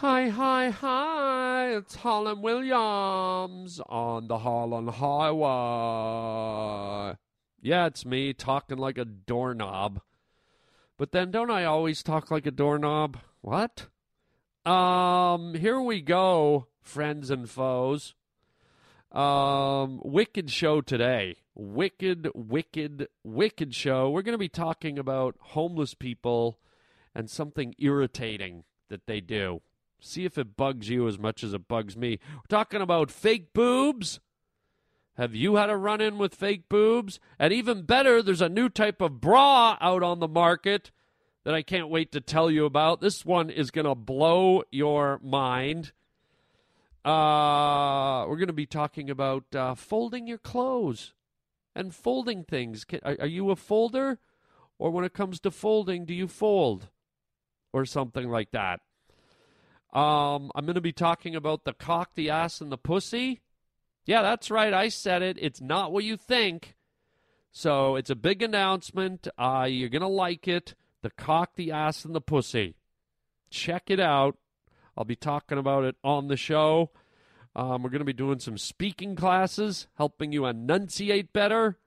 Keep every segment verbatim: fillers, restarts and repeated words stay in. Hi, hi, hi, it's Harland Williams on the Holland Highway. Yeah, it's me talking like a doorknob. But then don't I always talk like a doorknob? What? Um, here we go, friends and foes. Um, wicked show today. Wicked, wicked, wicked show. We're going to be talking about homeless people and something irritating that they do. See if it bugs you as much as it bugs me. We're talking about fake boobs. Have you had a run-in with fake boobs? And even better, there's a new type of bra out on the market that I can't wait to tell you about. This one is going to blow your mind. Uh, we're going to be talking about uh, folding your clothes and folding things. Can, are, are you a folder? Or when it comes to folding, do you fold? Or something like that. Um, I'm going to be talking about the cock, the ass, and the pussy. Yeah, that's right. I said it. It's not what you think. So it's a big announcement. Uh, you're going to like it. The cock, the ass, and the pussy. Check it out. I'll be talking about it on the show. Um, we're going to be doing some speaking classes, helping you enunciate better.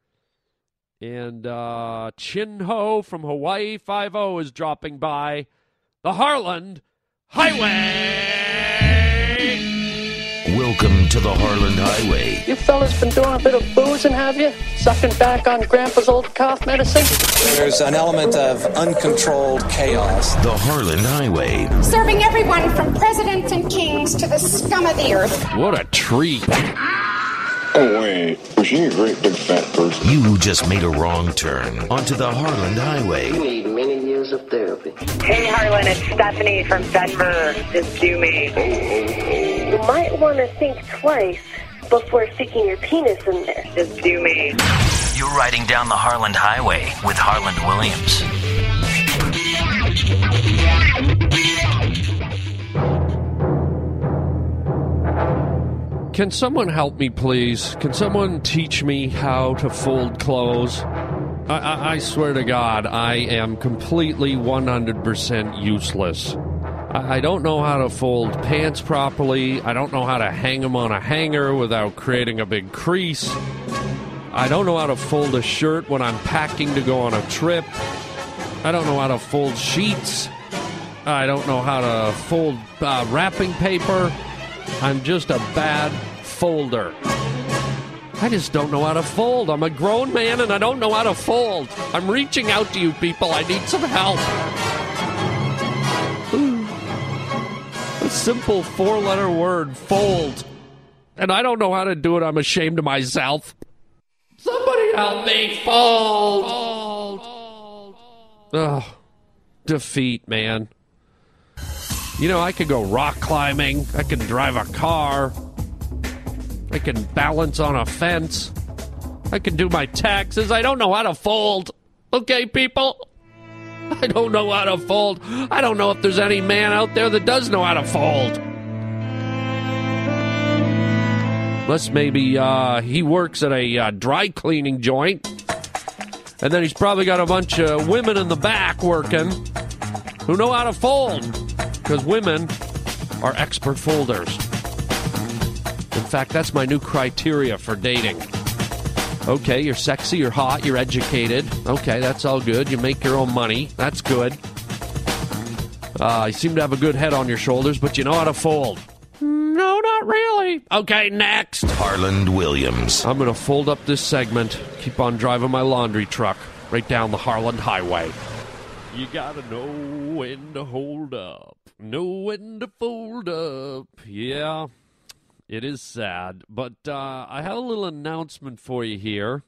And uh, Chin Ho from Hawaii Five-O is dropping by the Harland Highway! Welcome to the Harland Highway. You fellas been doing a bit of boozing, have you? Sucking back on Grandpa's old cough medicine? There's an element of uncontrolled chaos. The Harland Highway. Serving everyone from presidents and kings to the scum of the earth. What a treat. Oh, wait. Was she a great big fat person? You just made a wrong turn onto the Harland Highway. You need many years of therapy. Hey, Harland, it's Stephanie from Denver. Just do me. You might want to think twice before sticking your penis in there. Just do me. You're riding down the Harland Highway with Harland Williams. Can someone help me, please? Can someone teach me how to fold clothes? I, I, I swear to God, I am completely one hundred percent useless. I, I don't know how to fold pants properly. I don't know how to hang them on a hanger without creating a big crease. I don't know how to fold a shirt when I'm packing to go on a trip. I don't know how to fold sheets. I don't know how to fold uh, wrapping paper. I'm just a bad folder. I just don't know how to fold. I'm a grown man and I don't know how to fold. I'm reaching out to you people. I need some help. Ooh. A simple four-letter word, fold. And I don't know how to do it. I'm ashamed of myself. Somebody help me fold. Fold. Ugh. Defeat, man. You know, I could go rock climbing, I could drive a car, I can balance on a fence, I can do my taxes, I don't know how to fold. Okay, people? I don't know how to fold. I don't know if there's any man out there that does know how to fold. Unless maybe uh, he works at a uh, dry cleaning joint, and then he's probably got a bunch of women in the back working who know how to fold. Because women are expert folders. In fact, that's my new criteria for dating. Okay, you're sexy, you're hot, you're educated. Okay, that's all good. You make your own money. That's good. Uh, you seem to have a good head on your shoulders, but you know how to fold. No, not really. Okay, next. Harland Williams. I'm going to fold up this segment. Keep on driving my laundry truck right down the Harland Highway. You gotta know when to hold up, know when to fold up. Yeah, it is sad, but uh, I have a little announcement for you here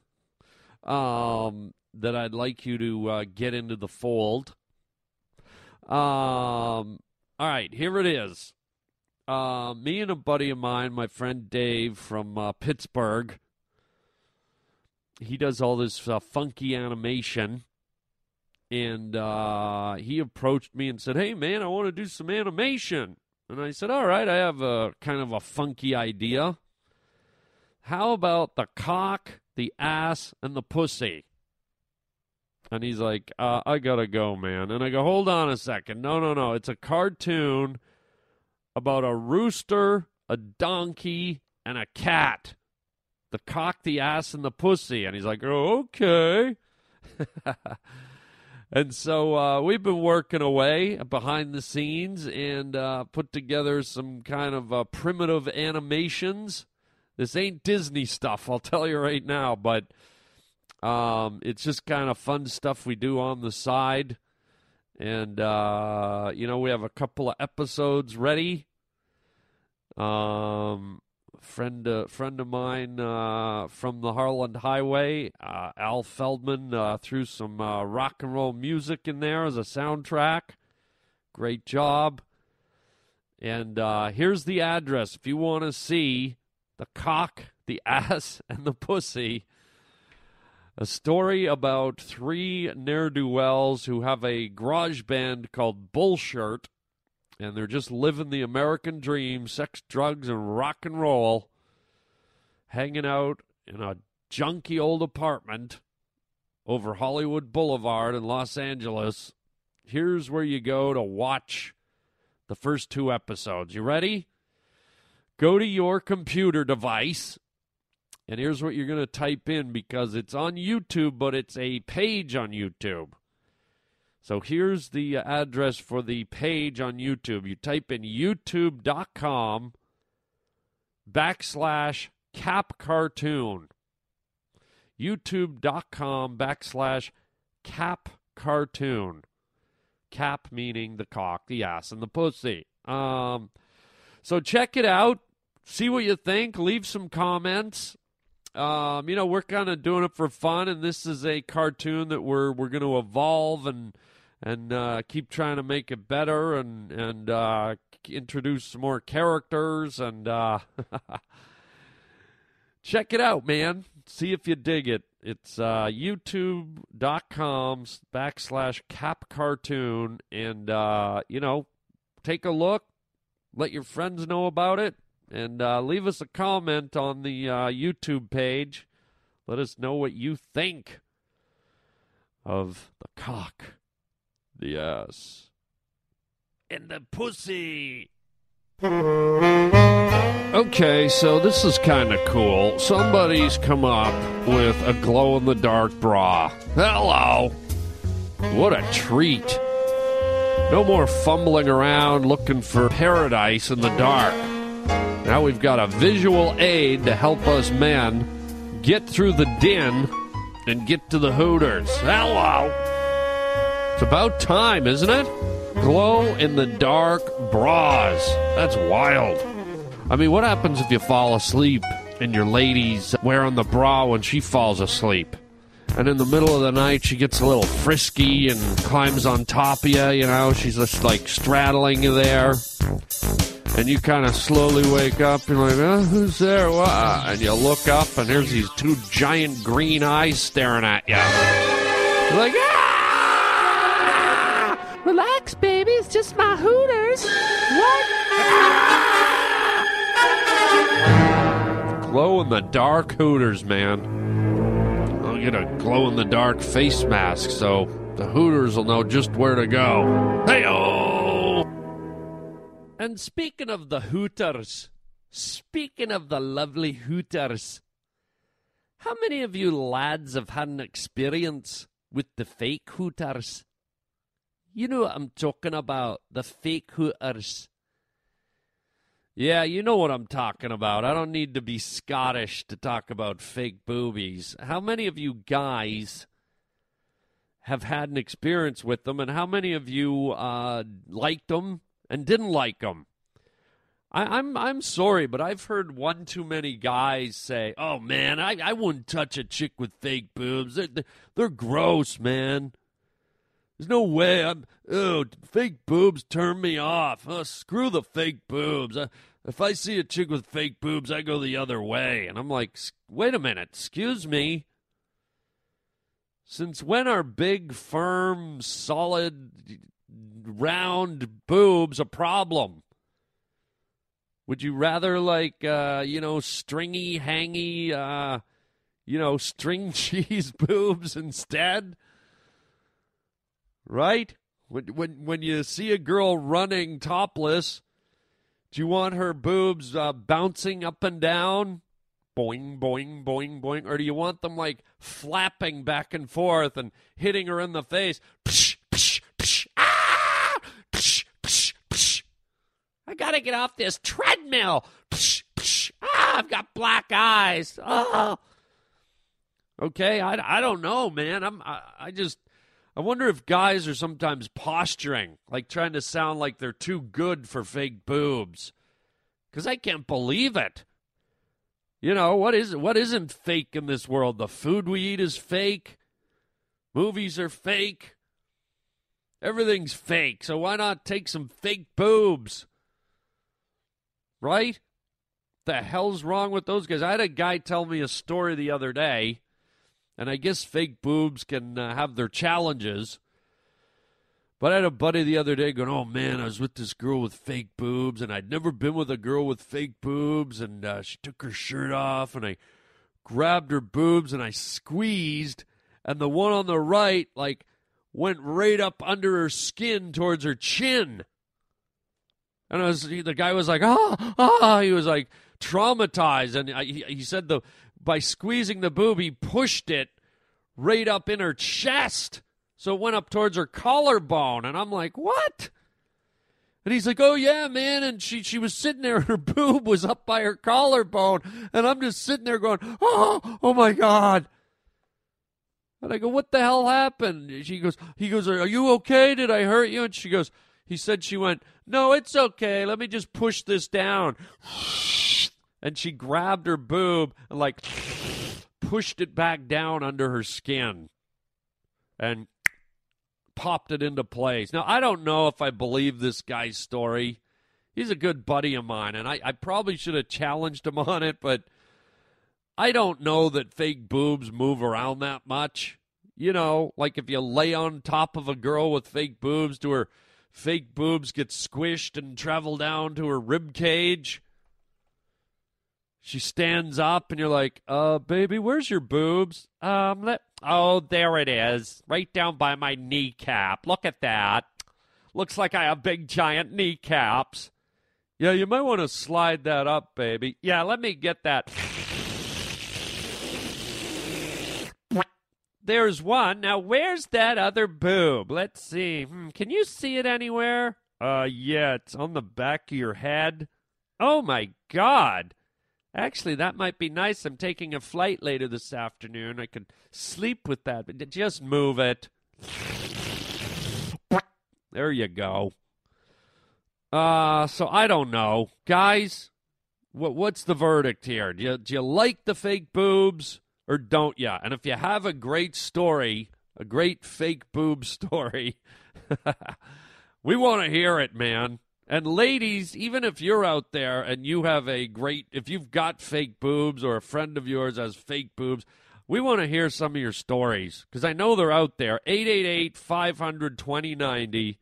um, that I'd like you to uh, get into the fold. Um, all right, here it is. Uh, me and a buddy of mine, my friend Dave from uh, Pittsburgh, he does all this uh, funky animation. And uh, he approached me and said, hey, man, I want to do some animation. And I said, all right, I have a kind of a funky idea. How about the cock, the ass, and the pussy? And he's like, uh, I got to go, man. And I go, hold on a second. No, no, no. It's a cartoon about a rooster, a donkey, and a cat. The cock, the ass, and the pussy. And he's like, oh, okay. And so uh, we've been working away behind the scenes and uh, put together some kind of uh, primitive animations. This ain't Disney stuff, I'll tell you right now, but um, it's just kind of fun stuff we do on the side. And, uh, you know, we have a couple of episodes ready. Um, friend, uh, friend of mine uh, from the Harland Highway, uh, Al Feldman, uh, threw some uh, rock and roll music in there as a soundtrack. Great job. And uh, here's the address if you want to see the cock, the ass, and the pussy. A story about three ne'er-do-wells who have a garage band called Bullshirt, and they're just living the American dream, sex, drugs, and rock and roll, hanging out in a junky old apartment over Hollywood Boulevard in Los Angeles. Here's where you go to watch the first two episodes. You ready? Go to your computer device, and here's what you're going to type in, because it's on YouTube, but it's a page on YouTube. So here's the address for the page on YouTube. You type in youtube.com backslash cap cartoon. youtube.com backslash cap cartoon. Cap meaning the cock, the ass, and the pussy. Um... So check it out, see what you think, leave some comments. Um, you know, we're kind of doing it for fun, and this is a cartoon that we're we're going to evolve and and uh, keep trying to make it better and and uh, introduce some more characters. And uh, check it out, man. See if you dig it. It's uh, youtube.com backslash cap cartoon, and uh, you know, take a look. Let your friends know about it, and uh, leave us a comment on the uh, YouTube page. Let us know what you think of the cock, the ass, and the pussy. Okay, so this is kind of cool. Somebody's come up with a glow-in-the-dark bra. Hello. What a treat. No more fumbling around looking for paradise in the dark. Now we've got a visual aid to help us men get through the din and get to the hooters. Hello! It's about time, isn't it? Glow-in-the-dark bras. That's wild. I mean, what happens if you fall asleep and your lady's wearing the bra when she falls asleep? And in the middle of the night, she gets a little frisky and climbs on top of you, you know. She's just, like, straddling you there. And you kind of slowly wake up. You're like, oh, who's there? What? And you look up, and there's these two giant green eyes staring at you. You're like, ah! Relax, baby. It's just my hooters. What? Ah! Glow-in-the-dark hooters, man. Get a glow-in-the-dark face mask so the hooters will know just where to go. Hey-oh! And speaking of the hooters, speaking of the lovely hooters, how many of you lads have had an experience with the fake hooters? You know what I'm talking about, the fake hooters. Yeah, you know what I'm talking about. I don't need to be Scottish to talk about fake boobies. How many of you guys have had an experience with them, and how many of you uh, liked them and didn't like them? I, I'm I'm sorry, but I've heard one too many guys say, "Oh man, I, I wouldn't touch a chick with fake boobs. They're, they're gross, man. There's no way. I'm, oh, fake boobs turn me off. Oh, screw the fake boobs. I, if I see a chick with fake boobs, I go the other way." And I'm like, wait a minute, excuse me. Since when are big, firm, solid, round boobs a problem? Would you rather, like, uh, you know, stringy, hangy, uh, you know, string cheese boobs instead? Right? When when when you see a girl running topless, Do you want her boobs uh, bouncing up and down? Boing, boing, boing, boing. Or do you want them like flapping back and forth and hitting her in the face? Psh, psh, psh, ah! Psh, psh, psh. I got to get off this treadmill. Psh, psh, ah, I've got black eyes. Oh. Okay, I, I don't know, man. I'm, I, I just, I wonder if guys are sometimes posturing, like trying to sound like they're too good for fake boobs. Because I can't believe it. You know, what is what isn't fake in this world? The food we eat is fake. Movies are fake. Everything's fake. So why not take some fake boobs? Right? The hell's wrong with those guys? I had a guy tell me a story the other day, and I guess fake boobs can uh, have their challenges. But I had a buddy the other day going, oh, man, I was with this girl with fake boobs, and I'd never been with a girl with fake boobs, and uh, she took her shirt off, and I grabbed her boobs, and I squeezed, and the one on the right, like, went right up under her skin towards her chin. And I was, the guy was like, ah, ah, he was, like, traumatized, and I, he, he said the by squeezing the boob, he pushed it right up in her chest. So it went up towards her collarbone, and I'm like, what? And he's like, oh, yeah, man, and she she was sitting there, her boob was up by her collarbone, and I'm just sitting there going, oh, oh, my God. And I go, what the hell happened? She goes, he goes, are you okay? Did I hurt you? And she goes, he said she went, no, it's okay. Let me just push this down. And she grabbed her boob and, like, pushed it back down under her skin and popped it into place. Now, I don't know if I believe this guy's story. He's a good buddy of mine, and I, I probably should have challenged him on it, but I don't know that fake boobs move around that much. You know, like if you lay on top of a girl with fake boobs, do her fake boobs get squished and travel down to her rib cage? She stands up, and you're like, uh, baby, where's your boobs? Um, let... Oh, there it is, right down by my kneecap. Look at that. Looks like I have big, giant kneecaps. Yeah, you might want to slide that up, baby. Yeah, let me get that. There's one. Now, where's that other boob? Let's see. Hmm, can you see it anywhere? Uh, yeah, it's on the back of your head. Oh, my God. Actually, that might be nice. I'm taking a flight later this afternoon. I could sleep with that, but just move it. There you go. Uh, so I don't know. Guys, what, what's the verdict here? Do you, do you like the fake boobs or don't you? And if you have a great story, a great fake boob story, we want to hear it, man. And ladies, even if you're out there and you have a great, if you've got fake boobs or a friend of yours has fake boobs, we want to hear some of your stories because I know they're out there. eight eight eight, five hundred, twenty ninety.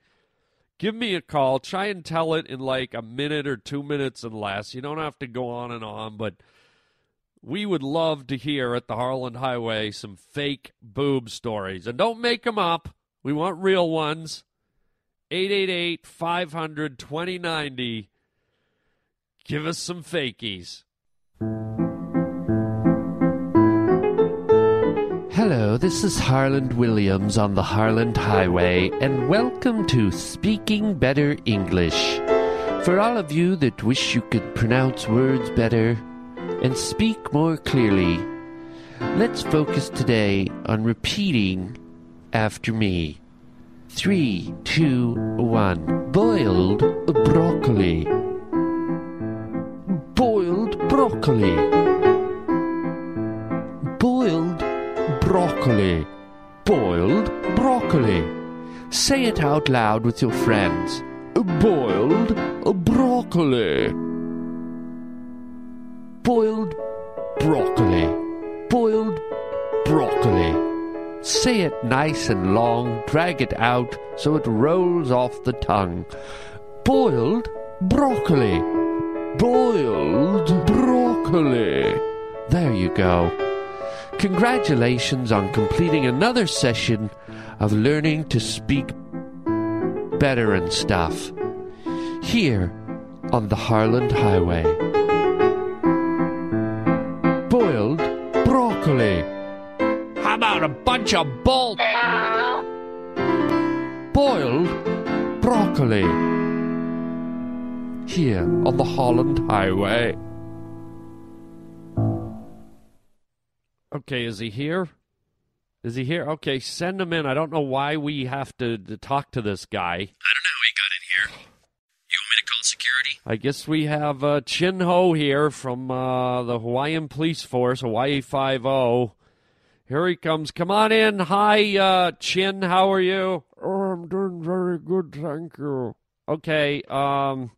Give me a call. Try and tell it in like a minute or two minutes and less. You don't have to go on and on, but we would love to hear at the Harland Highway some fake boob stories. And don't make them up. We want real ones. eight eight eight, five hundred, twenty ninety. Give us some fakies. Hello, this is Harland Williams on the Harland Highway, and welcome to Speaking Better English. For all of you that wish you could pronounce words better and speak more clearly, let's focus today on repeating after me. Three, two, one. Boiled broccoli. Boiled broccoli. Boiled broccoli. Boiled broccoli. Say it out loud with your friends. Boiled broccoli. Boiled broccoli. Boiled broccoli. Say it nice and long, drag it out so it rolls off the tongue. Boiled broccoli. Boiled broccoli. There you go. Congratulations on completing another session of learning to speak better and stuff. Here, on the Harland Highway. Boiled broccoli. How about a bunch of bull? Boiled broccoli. Here on the Holland Highway. Okay, is he here? Is he here? Okay, send him in. I don't know why we have to, to talk to this guy. I don't know how he got in here. You want me to call security? I guess we have uh, Chin Ho here from uh, the Hawaiian Police Force, Hawaii Five-O. Here he comes. Come on in. Hi, uh, Chin. How are you? Oh, I'm doing very good, thank you. Okay, um,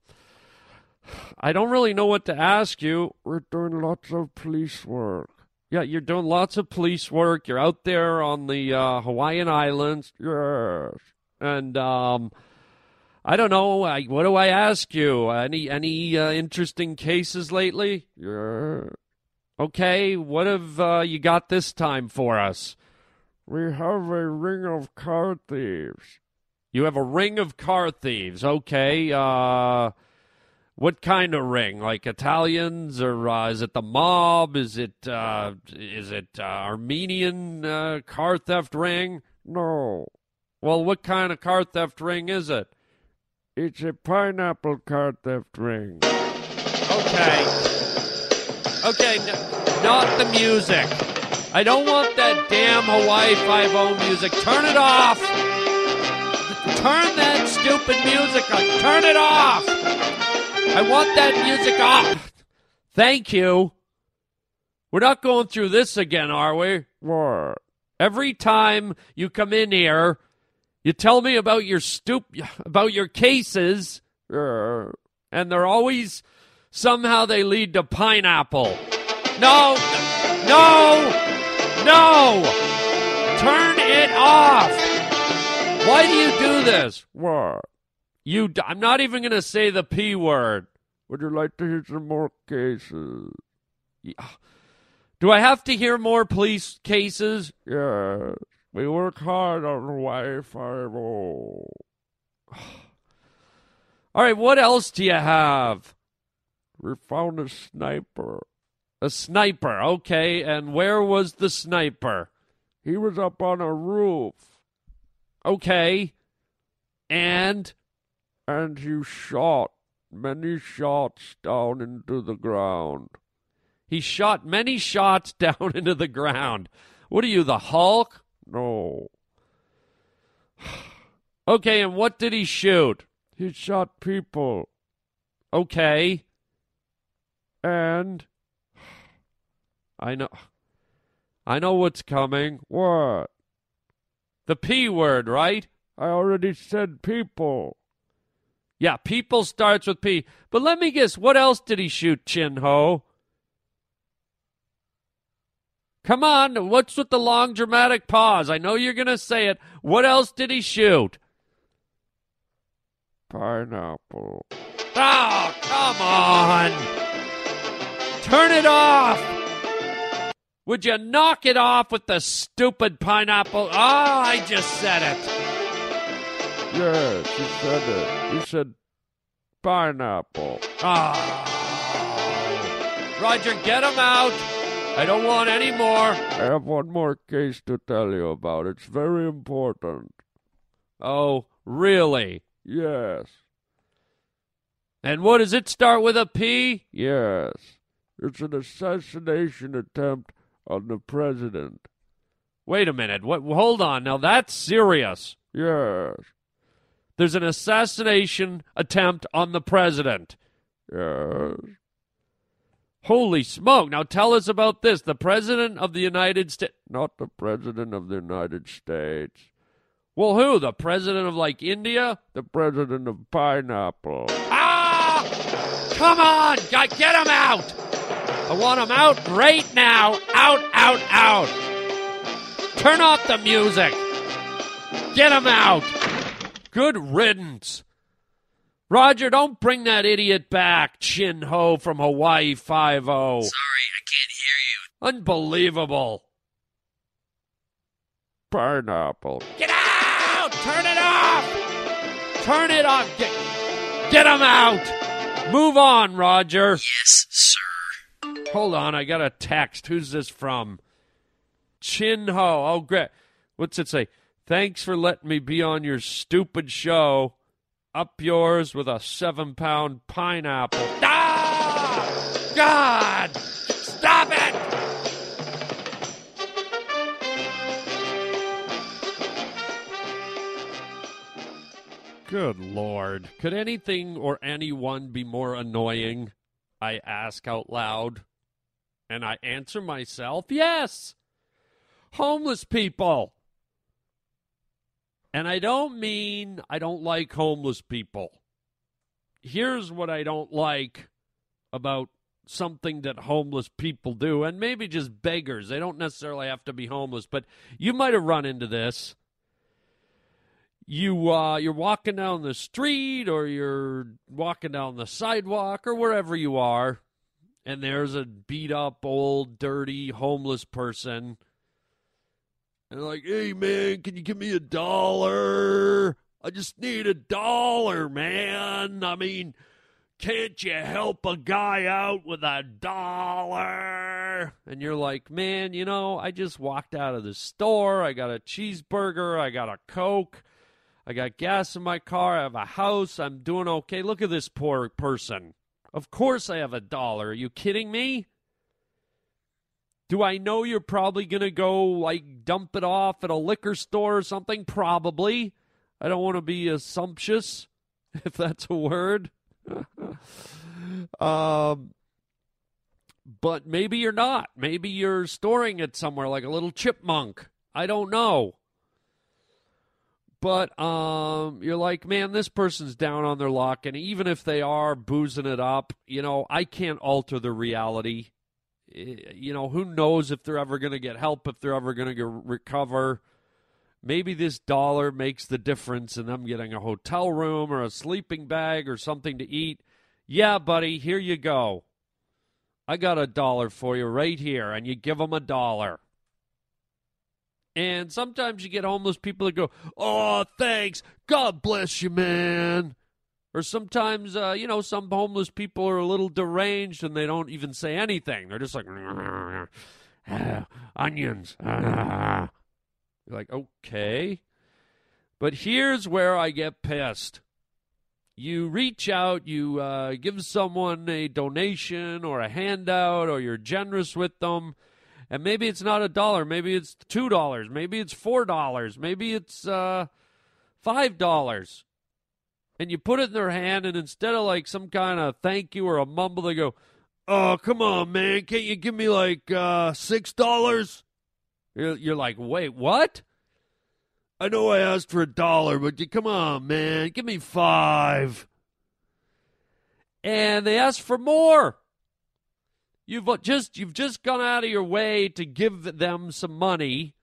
I don't really know what to ask you. We're doing lots of police work. Yeah, you're doing lots of police work. You're out there on the uh, Hawaiian Islands. Yes. And um, I don't know. I, what do I ask you? Any any uh, interesting cases lately? Yes. Okay, what have uh, you got this time for us? We have a ring of car thieves. You have a ring of car thieves. Okay, uh... what kind of ring? Like Italians, or uh, is it the mob? Is it uh, is it uh, Armenian uh, car theft ring? No. Well, what kind of car theft ring is it? It's a pineapple car theft ring. Okay. Okay, n- not the music. I don't want that damn Hawaii Five-O music. Turn it off. Turn that stupid music on. Turn it off. I want that music off. Thank you. We're not going through this again, are we? What? Every time you come in here, you tell me about your stup- about your cases, uh, and they're always somehow they lead to pineapple. No, no, no. Turn it off. Why do you do this? What? You, d- I'm not even going to say the P word. Would you like to hear some more cases? Yeah. Do I have to hear more police cases? Yes. We work hard on Hawaii Five-O. All right, what else do you have? We found a sniper. A sniper, okay. And where was the sniper? He was up on a roof. Okay. And... And he shot many shots down into the ground. He shot many shots down into the ground. What are you, the Hulk? No. Okay, and what did he shoot? He shot people. Okay. And I know I know what's coming. What? The P word, right? I already said people. Yeah, people starts with P. But let me guess, what else did he shoot, Chin Ho? Come on, what's with the long dramatic pause? I know you're going to say it. What else did he shoot? Pineapple. Oh, come on. Turn it off. Would you knock it off with the stupid pineapple? Oh, I just said it. Yes, he said it. He said pineapple. Ah! Oh. Roger, get him out. I don't want any more. I have one more case to tell you about. It's very important. Oh, really? Yes. And what, does it start with a P? Yes. It's an assassination attempt on the president. Wait a minute. What? Hold on. Now, that's serious. Yes. There's an assassination attempt on the president. Yes. Holy smoke. Now tell us about this. The president of the United States. Not the president of the United States. Well, who? The president of, like, India? The president of pineapple. Ah! Come on! Get him out! I want him out right now. Out, out, out. Turn off the music. Get him out. Good riddance. Roger, don't bring that idiot back, Chin Ho from Hawaii Five-O. Sorry, I can't hear you. Unbelievable. Pineapple. Get out! Turn it off! Turn it off! Get, get him out! Move on, Roger. Yes, sir. Hold on, I got a text. Who's this from? Chin Ho. Oh, great. What's it say? Thanks for letting me be on your stupid show. Up yours with a seven-pound pineapple. Ah! God! Stop it! Good Lord. Could anything or anyone be more annoying? I ask out loud. And I answer myself, yes. Homeless people. And I don't mean I don't like homeless people. Here's what I don't like about something that homeless people do, and maybe just beggars. They don't necessarily have to be homeless, but you might have run into this. You, uh, you're walking down the street or you're walking down the sidewalk or wherever you are, and there's a beat-up, old, dirty, homeless person. And they're like, hey, man, can you give me a dollar? I just need a dollar, man. I mean, can't you help a guy out with a dollar? And you're like, man, you know, I just walked out of the store. I got a cheeseburger. I got a Coke. I got gas in my car. I have a house. I'm doing okay. Look at this poor person. Of course I have a dollar. Are you kidding me? Do I know you're probably going to go, like, dump it off at a liquor store or something? Probably. I don't want to be assumptuous, if that's a word. um, but maybe you're not. Maybe you're storing it somewhere like a little chipmunk. I don't know. But um, you're like, man, this person's down on their luck, and even if they are boozing it up, you know, I can't alter the reality. You know, who knows if they're ever going to get help, if they're ever going to recover. Maybe this dollar makes the difference in them getting a hotel room or a sleeping bag or something to eat. Yeah, buddy, here you go. I got a dollar for you right here, and you give them a dollar. And sometimes you get homeless people that go, oh, thanks. God bless you, man. Or sometimes, uh, you know, some homeless people are a little deranged and they don't even say anything. They're just like, ah, onions. Ah. You're like, okay. But here's where I get pissed. You reach out, you uh, give someone a donation or a handout, or you're generous with them. And maybe it's not a dollar. Maybe it's two dollars. Maybe it's four dollars. Maybe it's uh, five dollars. And you put it in their hand, and instead of like some kind of thank you or a mumble, they go, oh, come on, man. Can't you give me like uh, six dollars? You're, you're like, wait, what? I know I asked for a dollar, but you, come on, man. Give me five. And they ask for more. You've just you've just gone out of your way to give them some money,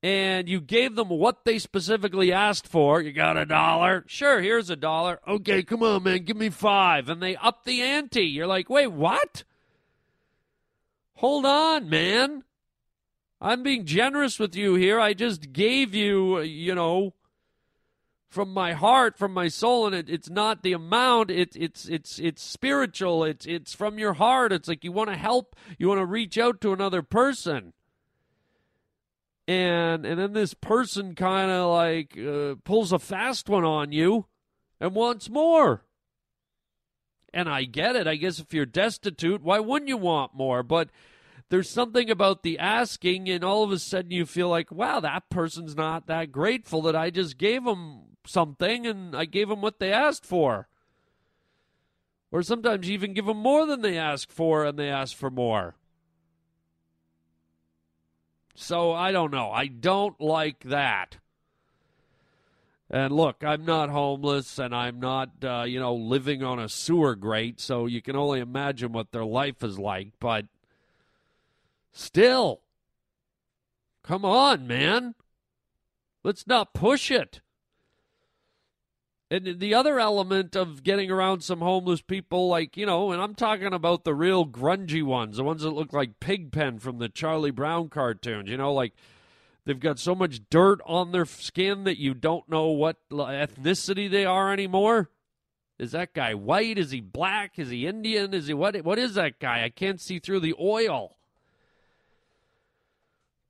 and you gave them what they specifically asked for. You got a dollar? Sure, here's a dollar. Okay, come on, man, give me five. And they up the ante. You're like, wait, what? Hold on, man. I'm being generous with you here. I just gave you, you know, from my heart, from my soul, and it, it's not the amount. It, it's it's it's spiritual. It's it's from your heart. It's like you want to help. You want to reach out to another person. And and then this person kind of like uh, pulls a fast one on you and wants more. And I get it. I guess if you're destitute, why wouldn't you want more? But there's something about the asking, and all of a sudden you feel like, wow, that person's not that grateful that I just gave them something and I gave them what they asked for. Or sometimes you even give them more than they ask for and they ask for more. So I don't know. I don't like that. And look, I'm not homeless, and I'm not, uh, you know, living on a sewer grate, so you can only imagine what their life is like, but still, come on, man. Let's not push it. And the other element of getting around some homeless people, like, you know, and I'm talking about the real grungy ones, the ones that look like Pigpen from the Charlie Brown cartoons, you know, like they've got so much dirt on their skin that you don't know what ethnicity they are anymore. Is that guy white? Is he black? Is he Indian? Is he what? What is that guy? I can't see through the oil.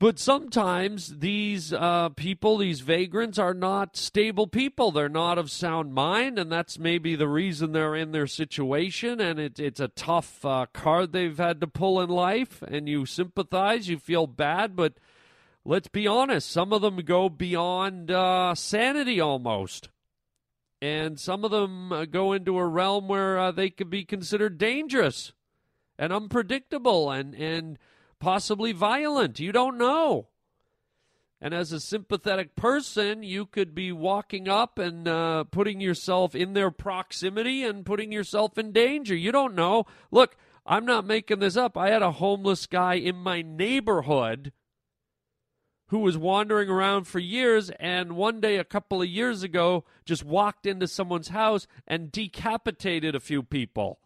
But sometimes these uh, people, these vagrants, are not stable people. They're not of sound mind, and that's maybe the reason they're in their situation, and it, it's a tough uh, card they've had to pull in life, and you sympathize, you feel bad, but let's be honest, some of them go beyond uh, sanity almost, and some of them uh, go into a realm where uh, they could be considered dangerous and unpredictable and... and possibly violent. You don't know. And as a sympathetic person, you could be walking up and uh, putting yourself in their proximity and putting yourself in danger. You don't know. Look, I'm not making this up. I had a homeless guy in my neighborhood who was wandering around for years, and one day a couple of years ago just walked into someone's house and decapitated a few people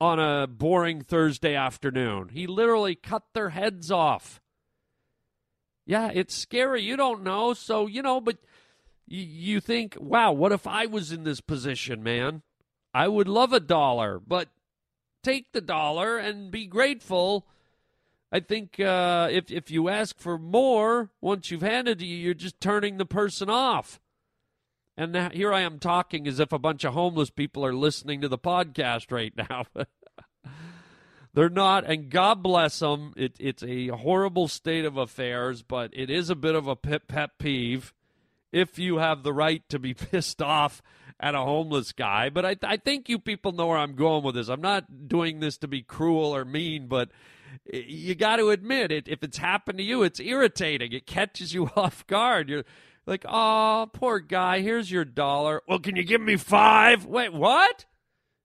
on a boring Thursday afternoon. He literally cut their heads off. Yeah, it's scary. You don't know. So, you know, but y- you think, wow, what if I was in this position, man? I would love a dollar, but take the dollar and be grateful. I think uh, if, if you ask for more, once you've handed to you, you're just turning the person off. And now, here I am talking as if a bunch of homeless people are listening to the podcast right now. They're not, and God bless them. It, it's a horrible state of affairs, but it is a bit of a pet, pet peeve if you have the right to be pissed off at a homeless guy. But I, I think you people know where I'm going with this. I'm not doing this to be cruel or mean, but you got to admit, it, if it's happened to you, it's irritating. It catches you off guard. You're like, oh, poor guy, here's your dollar. Well, can you give me five? Wait, what?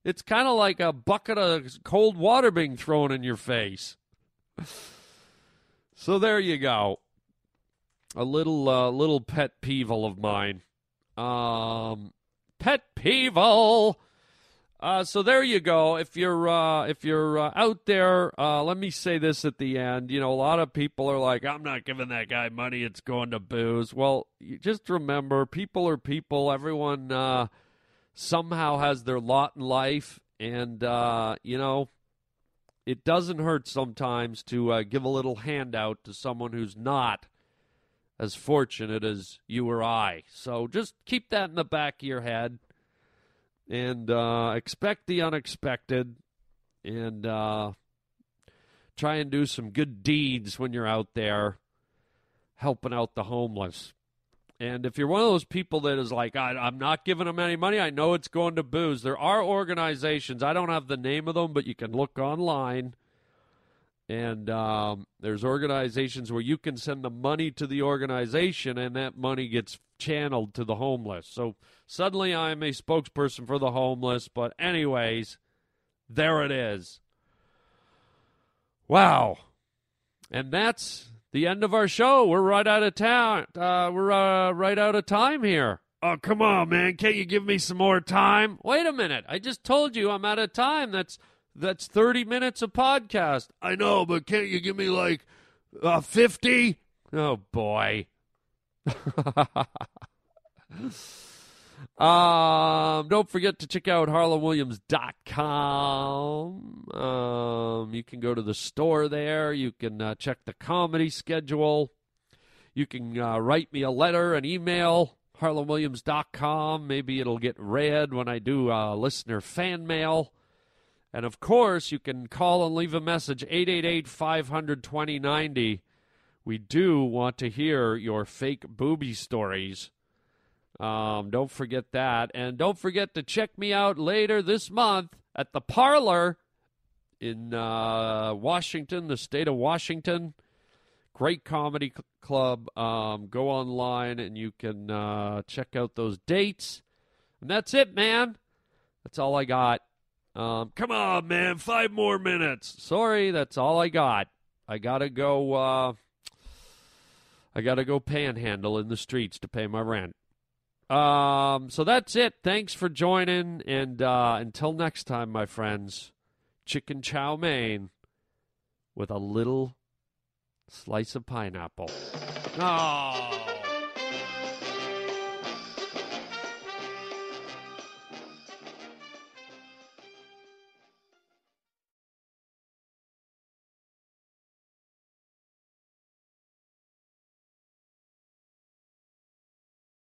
It's kind of like a bucket of cold water being thrown in your face. So there you go. A little uh, little pet peevel of mine. Um, pet peevel. Uh, so there you go. If you're uh, if you're uh, out there, uh, let me say this at the end. You know, a lot of people are like, I'm not giving that guy money. It's going to booze. Well, you just remember, people are people. Everyone uh, somehow has their lot in life. And, uh, you know, it doesn't hurt sometimes to uh, give a little handout to someone who's not as fortunate as you or I. So just keep that in the back of your head. And uh, expect the unexpected, and uh, try and do some good deeds when you're out there helping out the homeless. And if you're one of those people that is like, I, I'm not giving them any money, I know it's going to booze. There are organizations. I don't have the name of them, but you can look online. And um, there's organizations where you can send the money to the organization, and that money gets channeled to the homeless. So suddenly I'm a spokesperson for the homeless. But anyways, there it is. Wow. And that's the end of our show. We're right out of town. Uh, we're uh, right out of time here. Oh, come on, man. Can't you give me some more time? Wait a minute. I just told you I'm out of time. That's... That's thirty minutes of podcast. I know, but can't you give me like uh, fifty? Oh, boy. um, don't forget to check out harlow williams dot com. Um, you can go to the store there. You can uh, check the comedy schedule. You can uh, write me a letter, an email, harlow williams dot com. Maybe it'll get read when I do uh, listener fan mail. And, of course, you can call and leave a message, eight eight eight, five hundred, twenty ninety. We do want to hear your fake booby stories. Um, don't forget that. And don't forget to check me out later this month at the Parlor in uh, Washington, the state of Washington. Great comedy cl- club. Um, go online and you can uh, check out those dates. And that's it, man. That's all I got. Um, come on, man, five more minutes. Sorry, that's all I got. I gotta go, uh, I gotta go panhandle in the streets to pay my rent. Um, so that's it. Thanks for joining, and uh, until next time, my friends, chicken chow mein with a little slice of pineapple. Oh.